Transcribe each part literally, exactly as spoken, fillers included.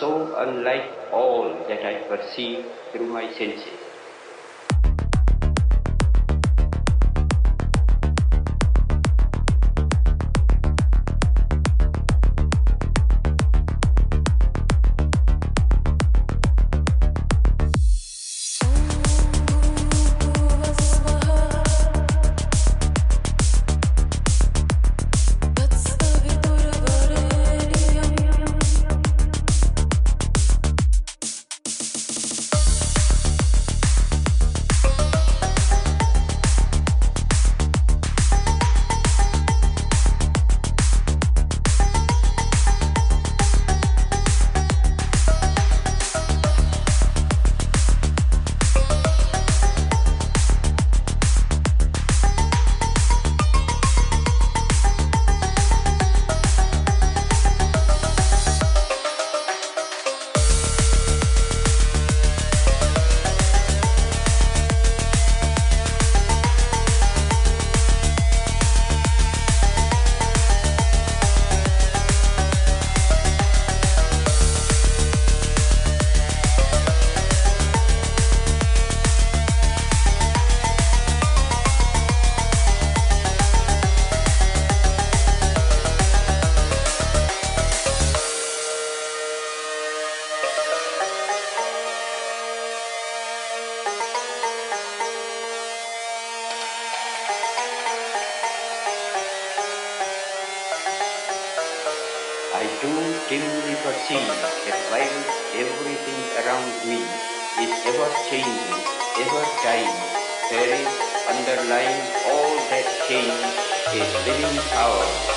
so unlike all that I perceive through my senses. I do dimly perceive that while everything around me is ever-changing, ever-dying, there is underlying all that change a living power.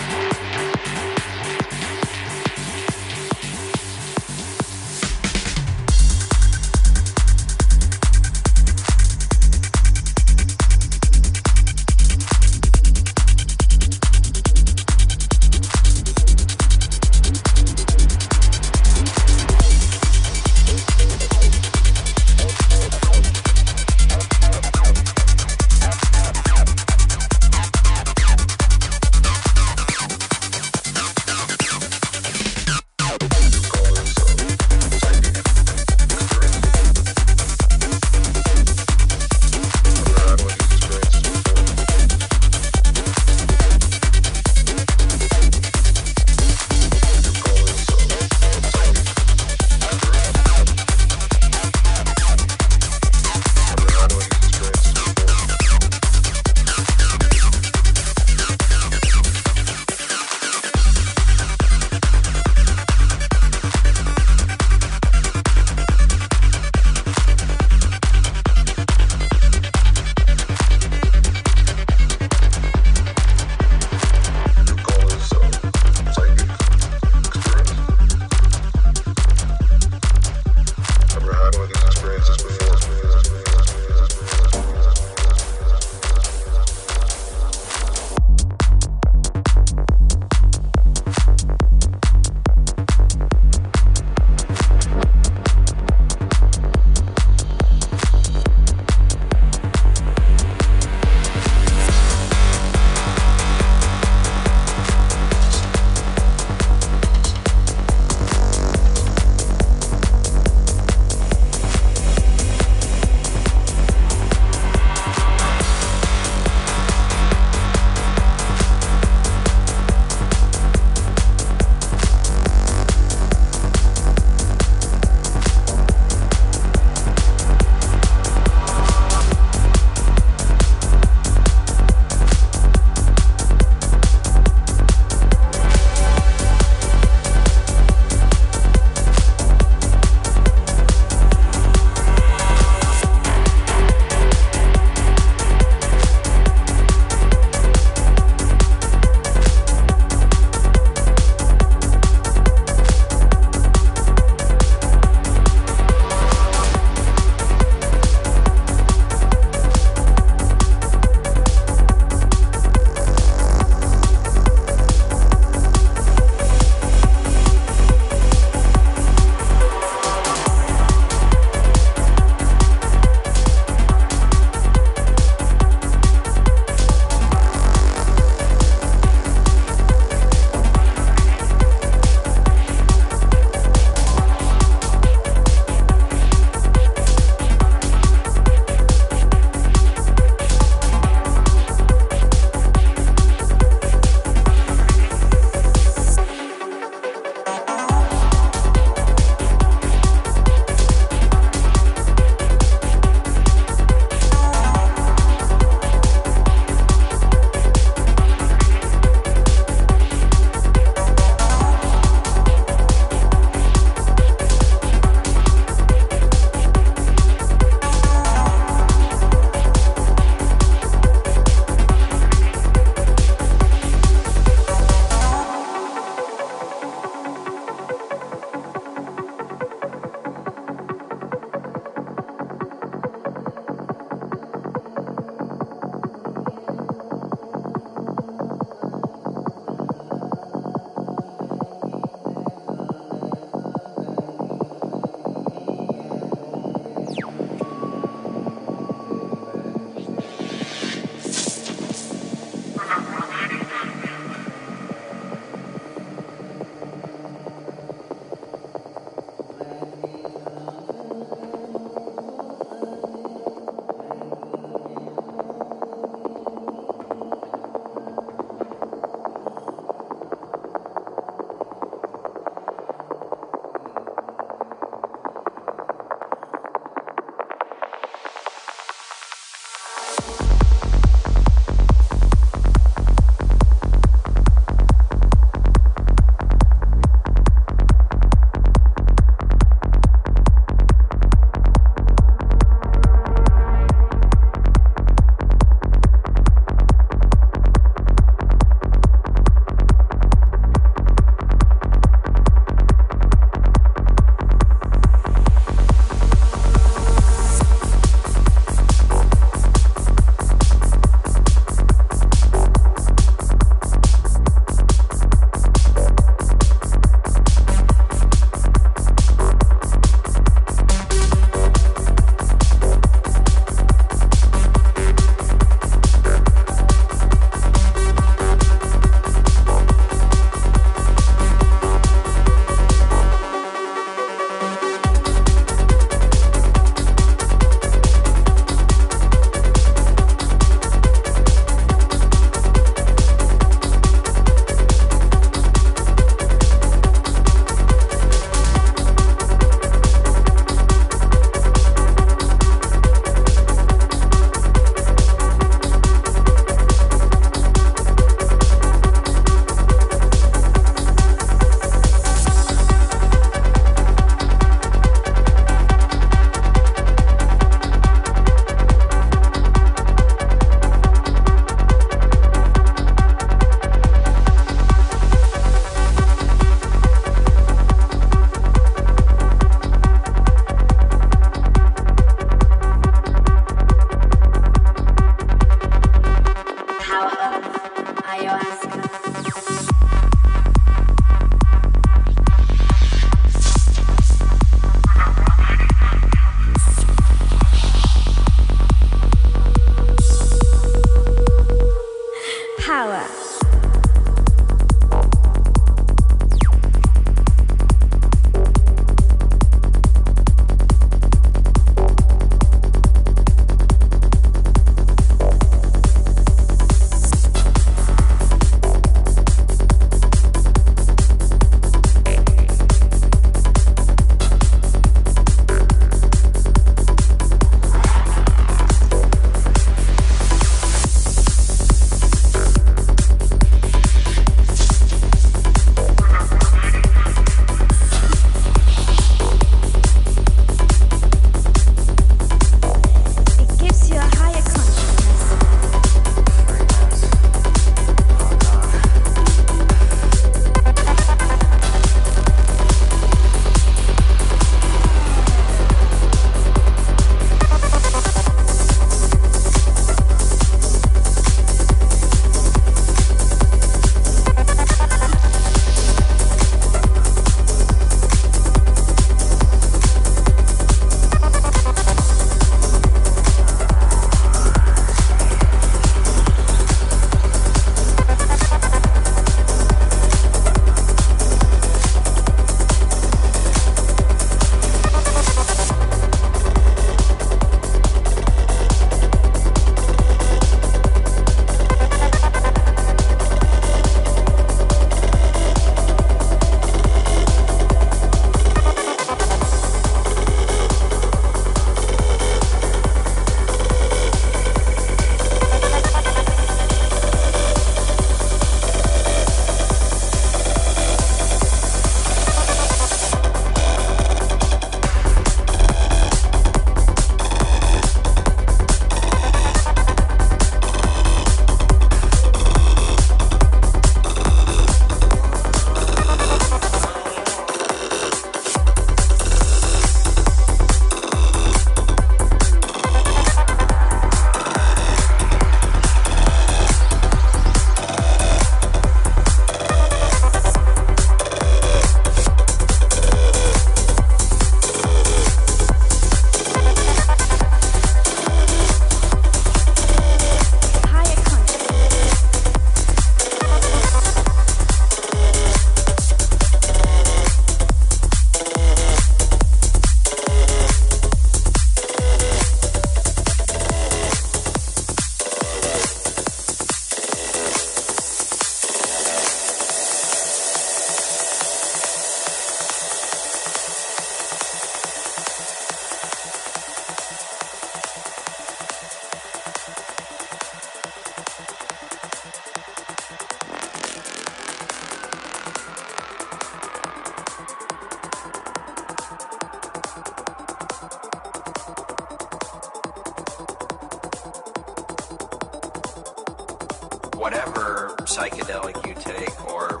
psychedelic you take or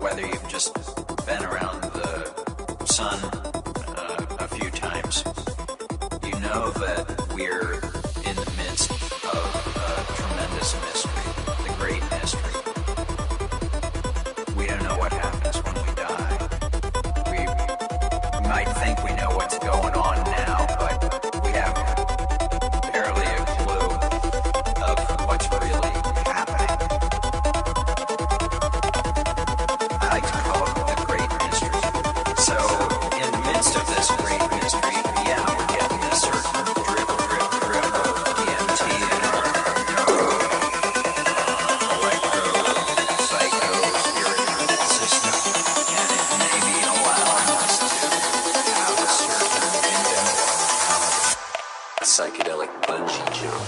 whether you've just been around the sun uh, a few times, you know that we're in the midst of a tremendous mystery, the great mystery. We don't know what happens when we die. We might think we know what's going on now, but we haven't. Psychedelic bunch jump.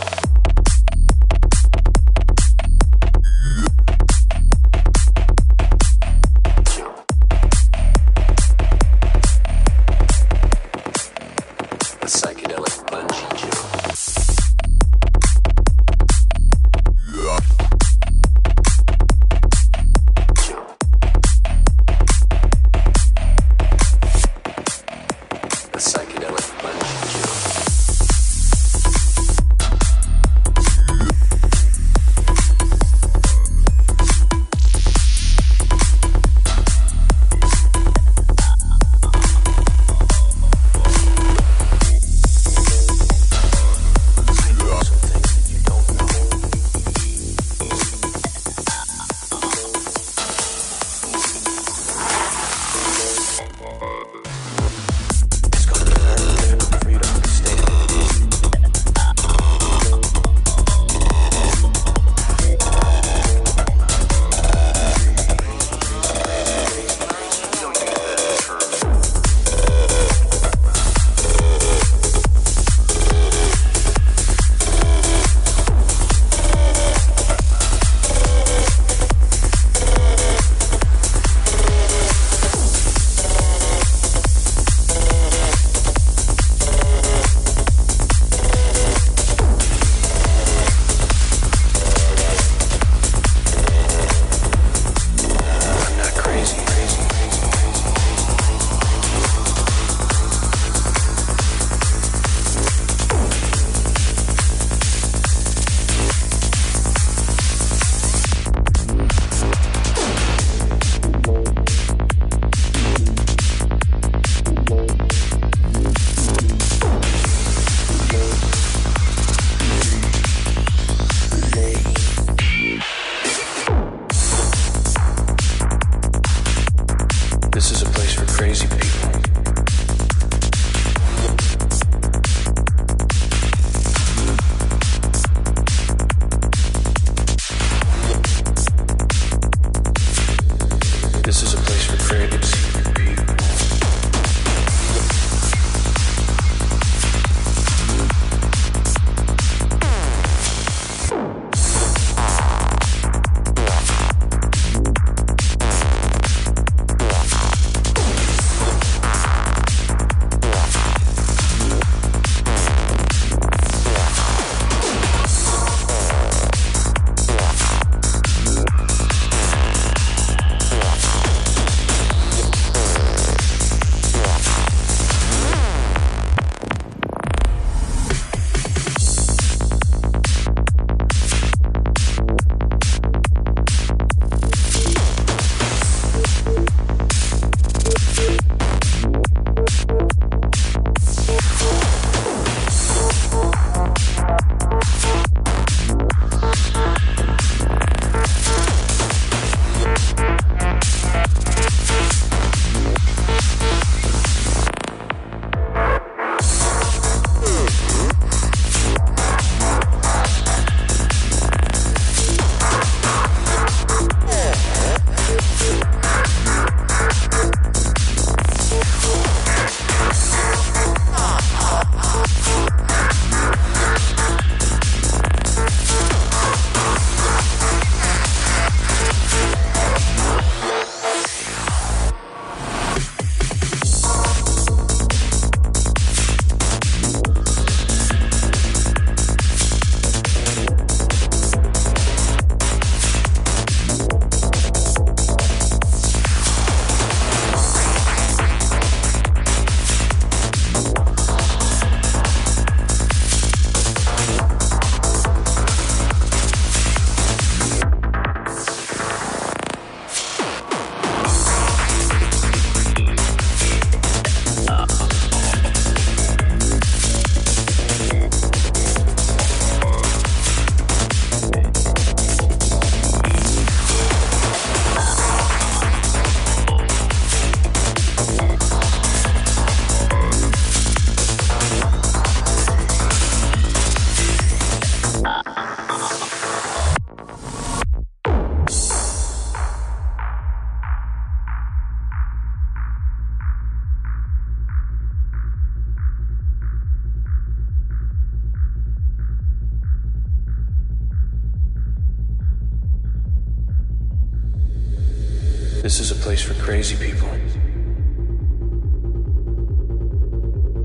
This is a place for crazy people.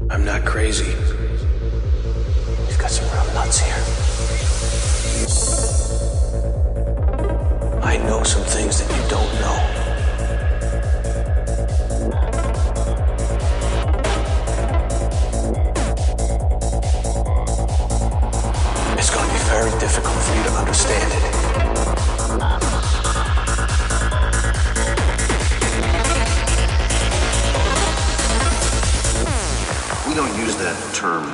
I'm not crazy. We've got some real nuts here. I know some things that you don't know. Very difficult for you to understand it. We don't use that term.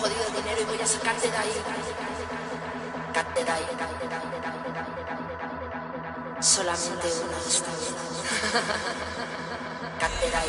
jodido dinero y voy a sacarte de ahí. Sacarte de ahí. Solamente una vez. Sacarte de ahí.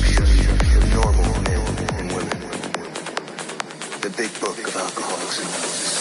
lectures of normal men and women. The big book of alcoholics and narcissists.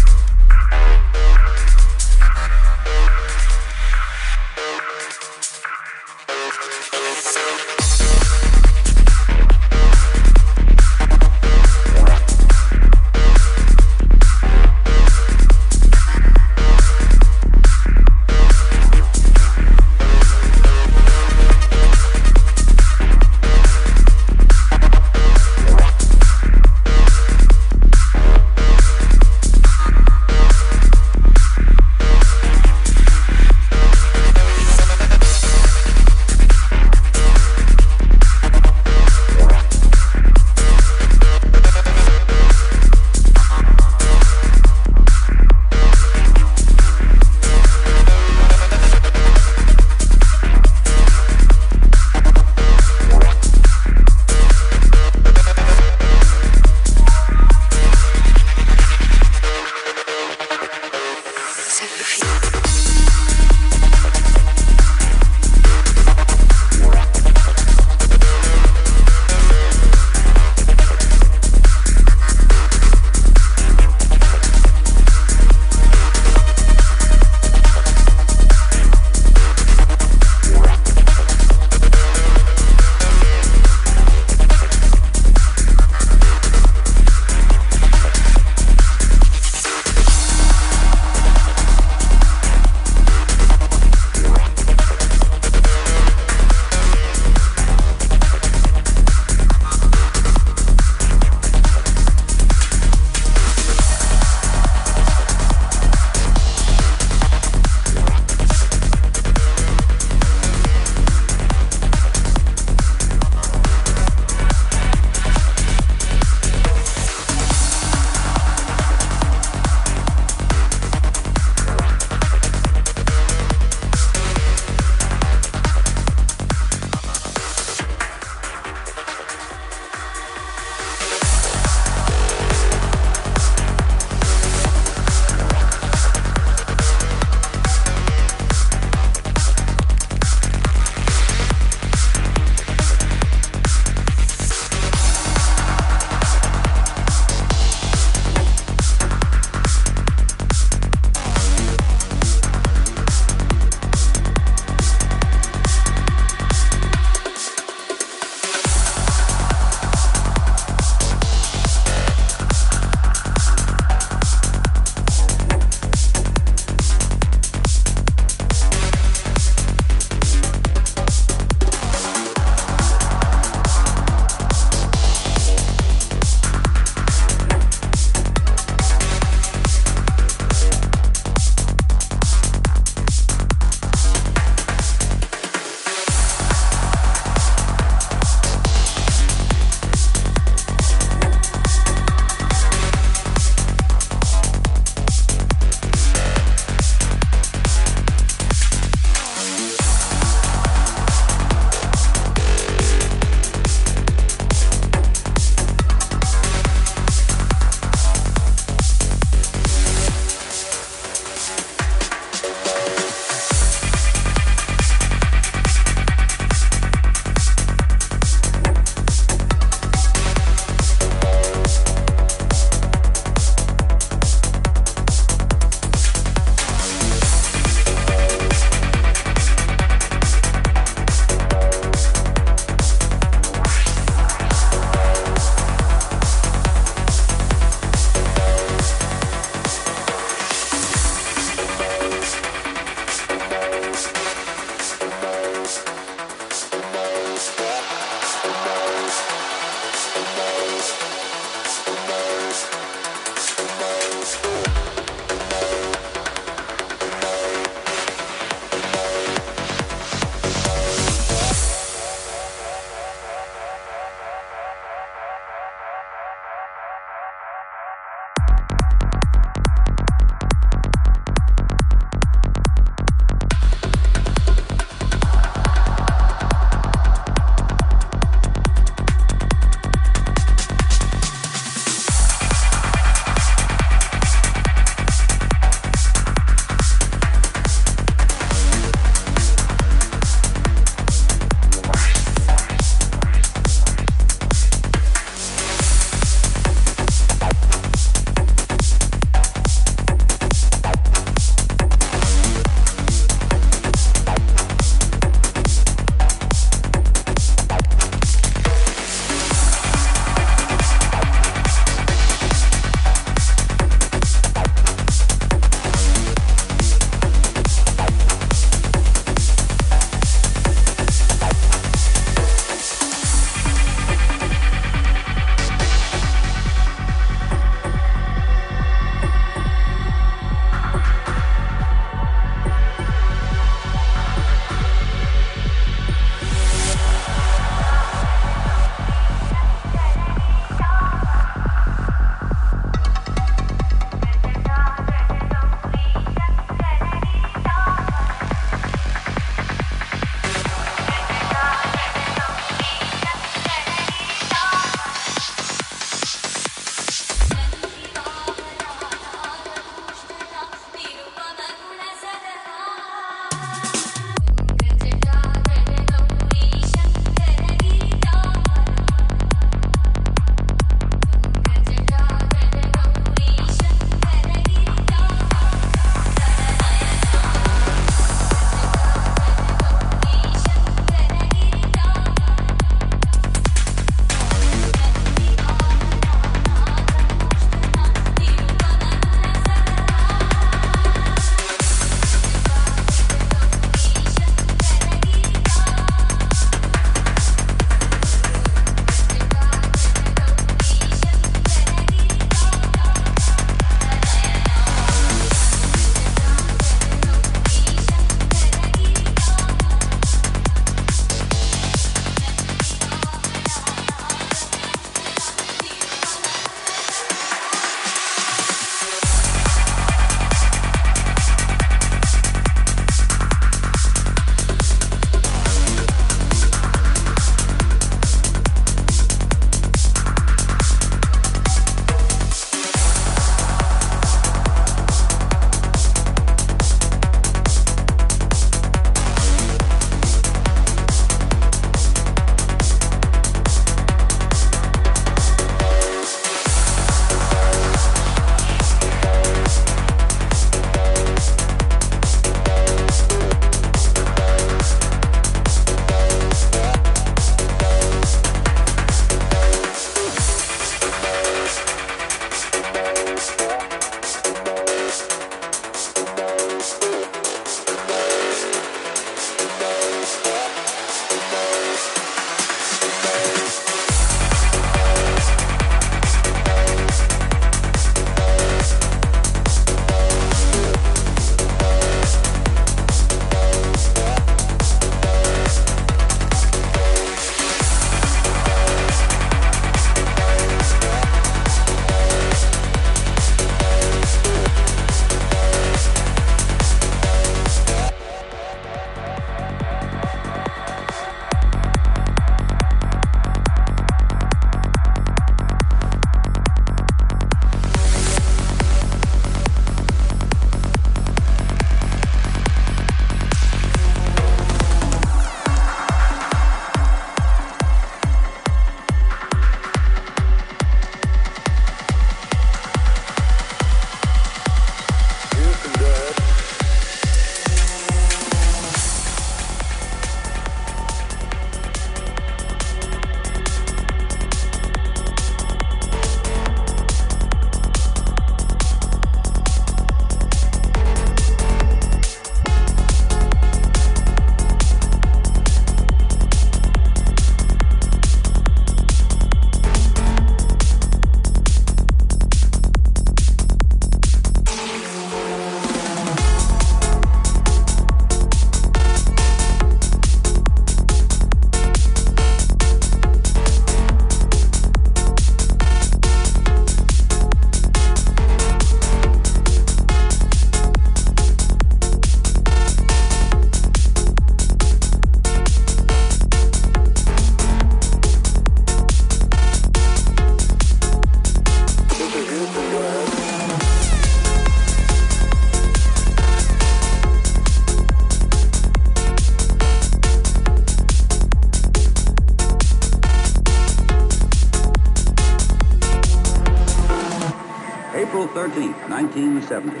April thirteenth, nineteen seventy,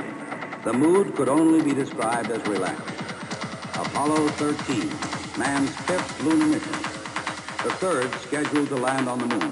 the mood could only be described as relaxed. Apollo thirteen, man's fifth lunar mission, the third scheduled to land on the moon.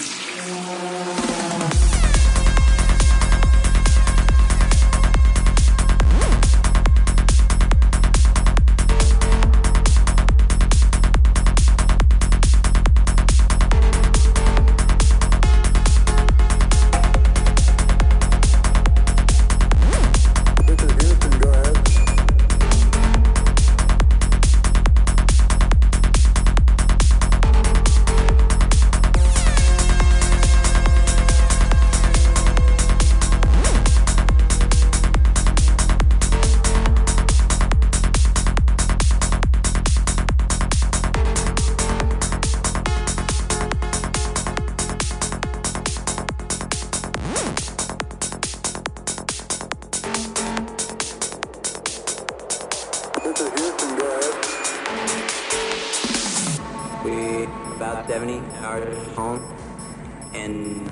About seventy hours home, and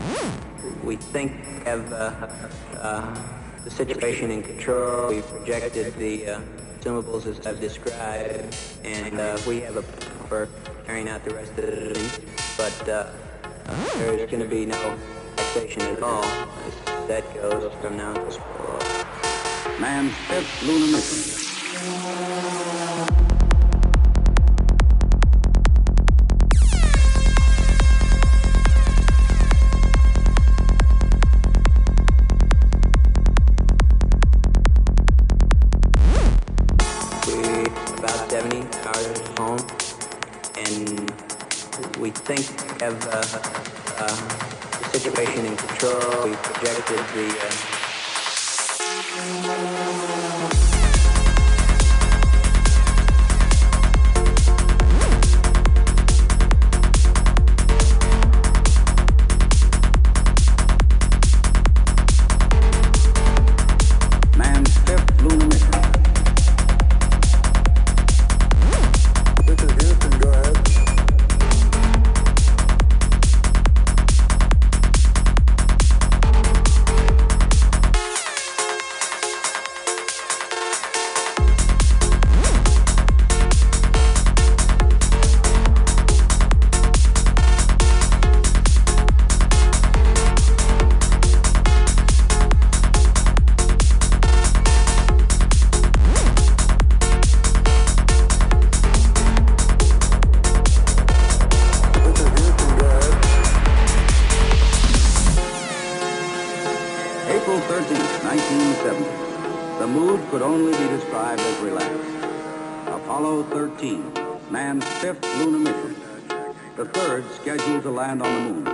we think of uh, uh, the situation in control. We projected the uh, consumables as I've described, and uh, we have a plan for carrying out the rest of the thing, but uh, uh, there's going to be no taxation at all as that goes from now to school. Man's fifth lunar mission. seventy hours home, and we think of uh, uh, the situation in control. We projected the... Uh April thirteenth, nineteen seventy, the mood could only be described as relaxed. Apollo thirteen, man's fifth lunar mission, the third scheduled to land on the moon.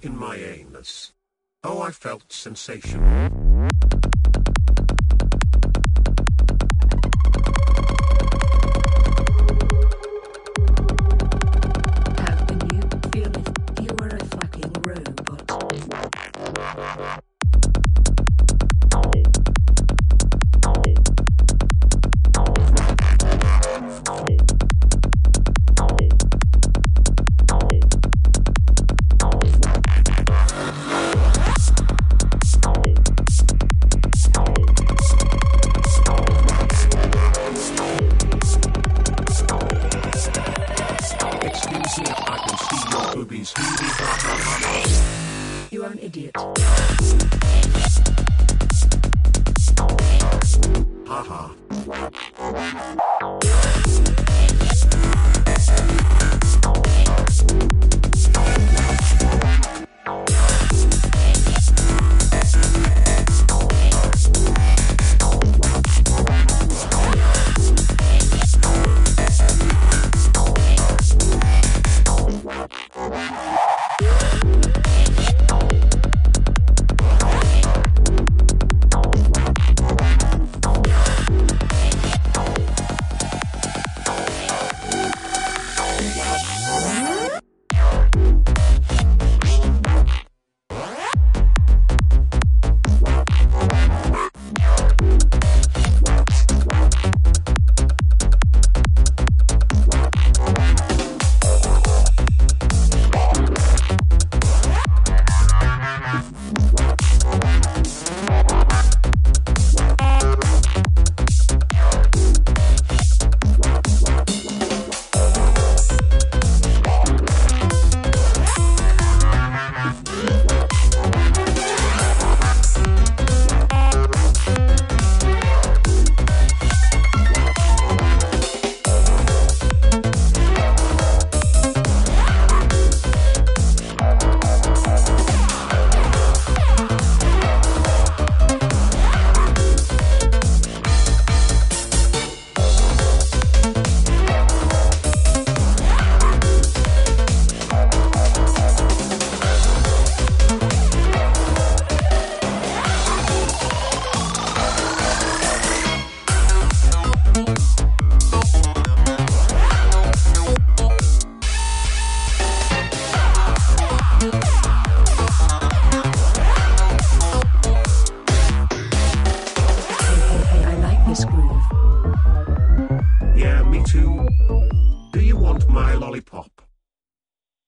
In my anus. Oh, I felt sensational. How can you feel it? You are a fucking robot.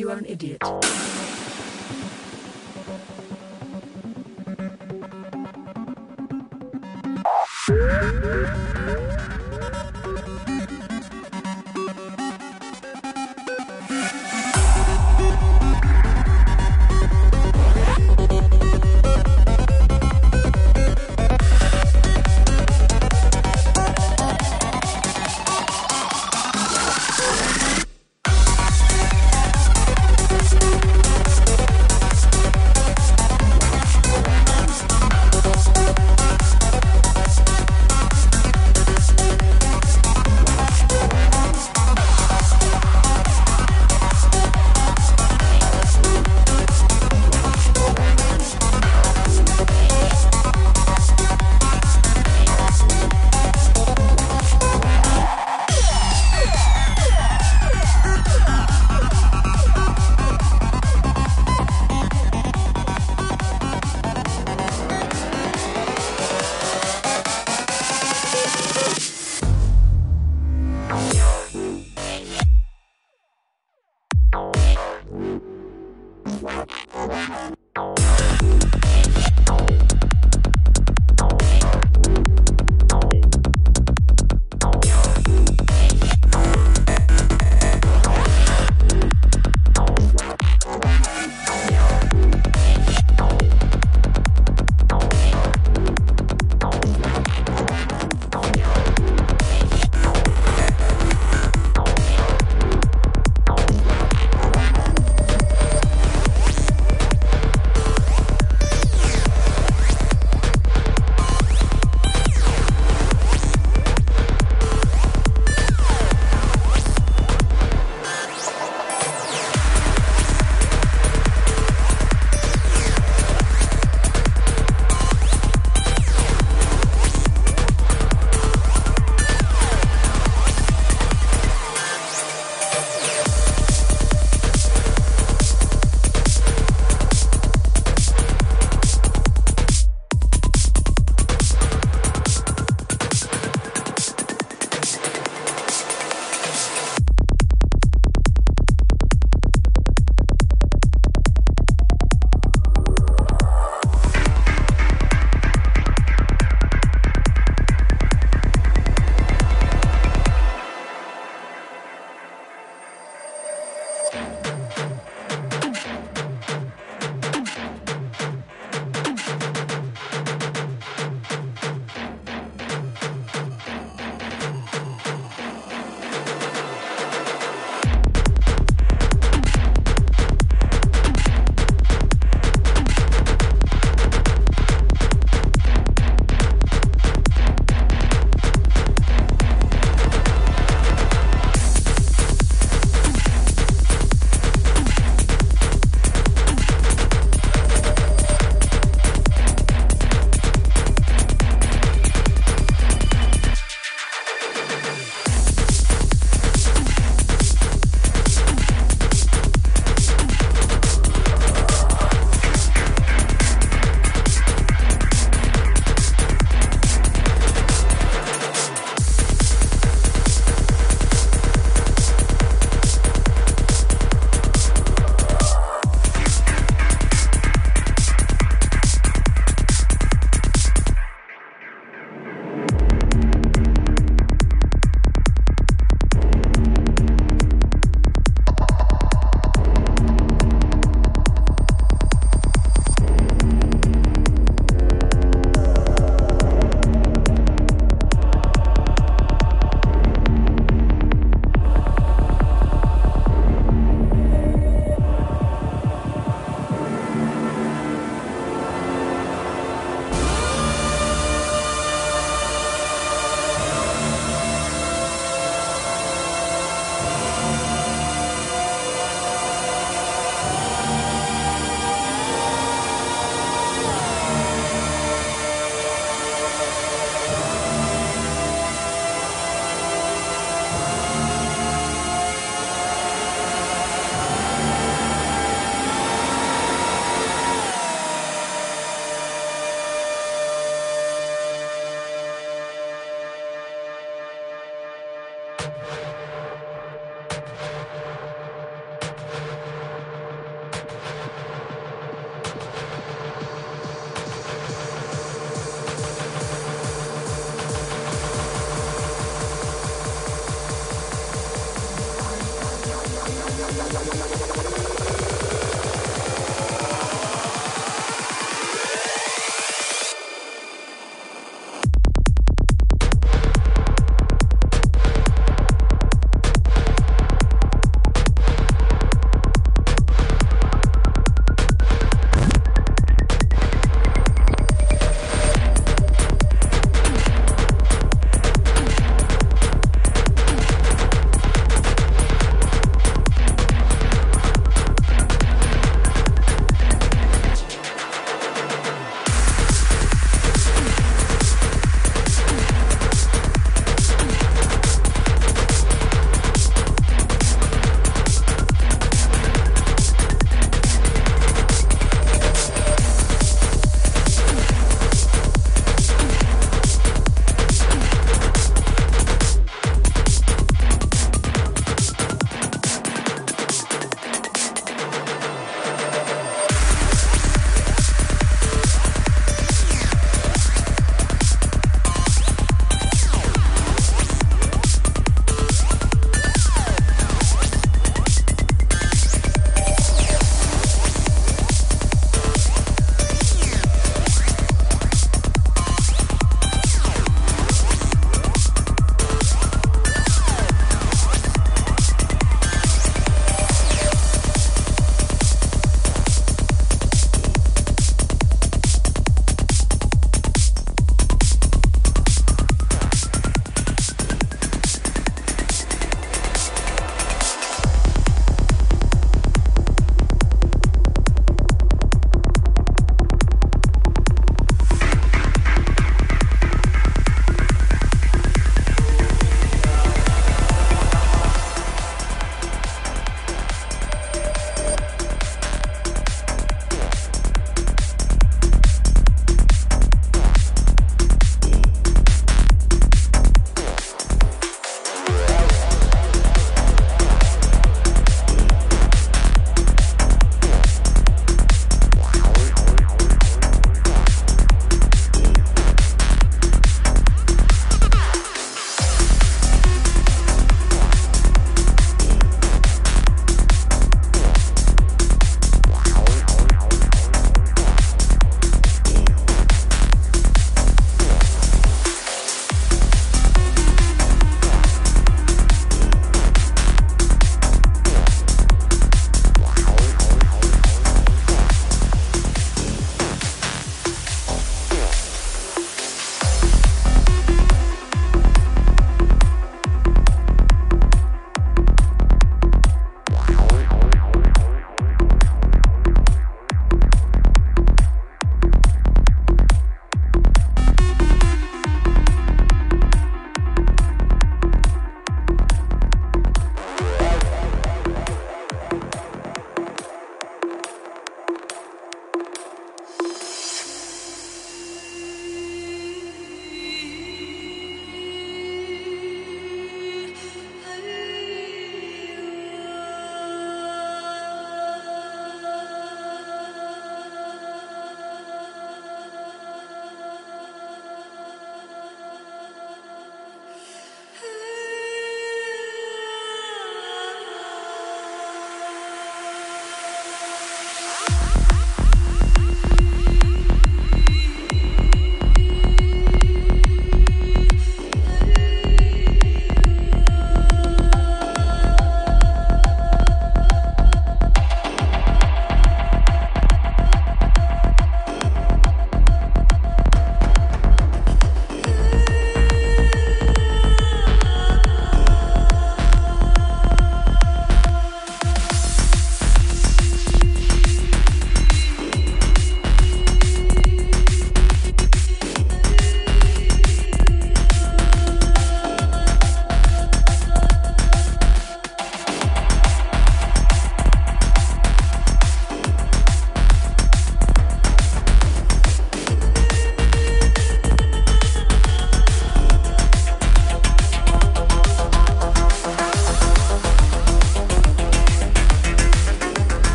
You are an idiot.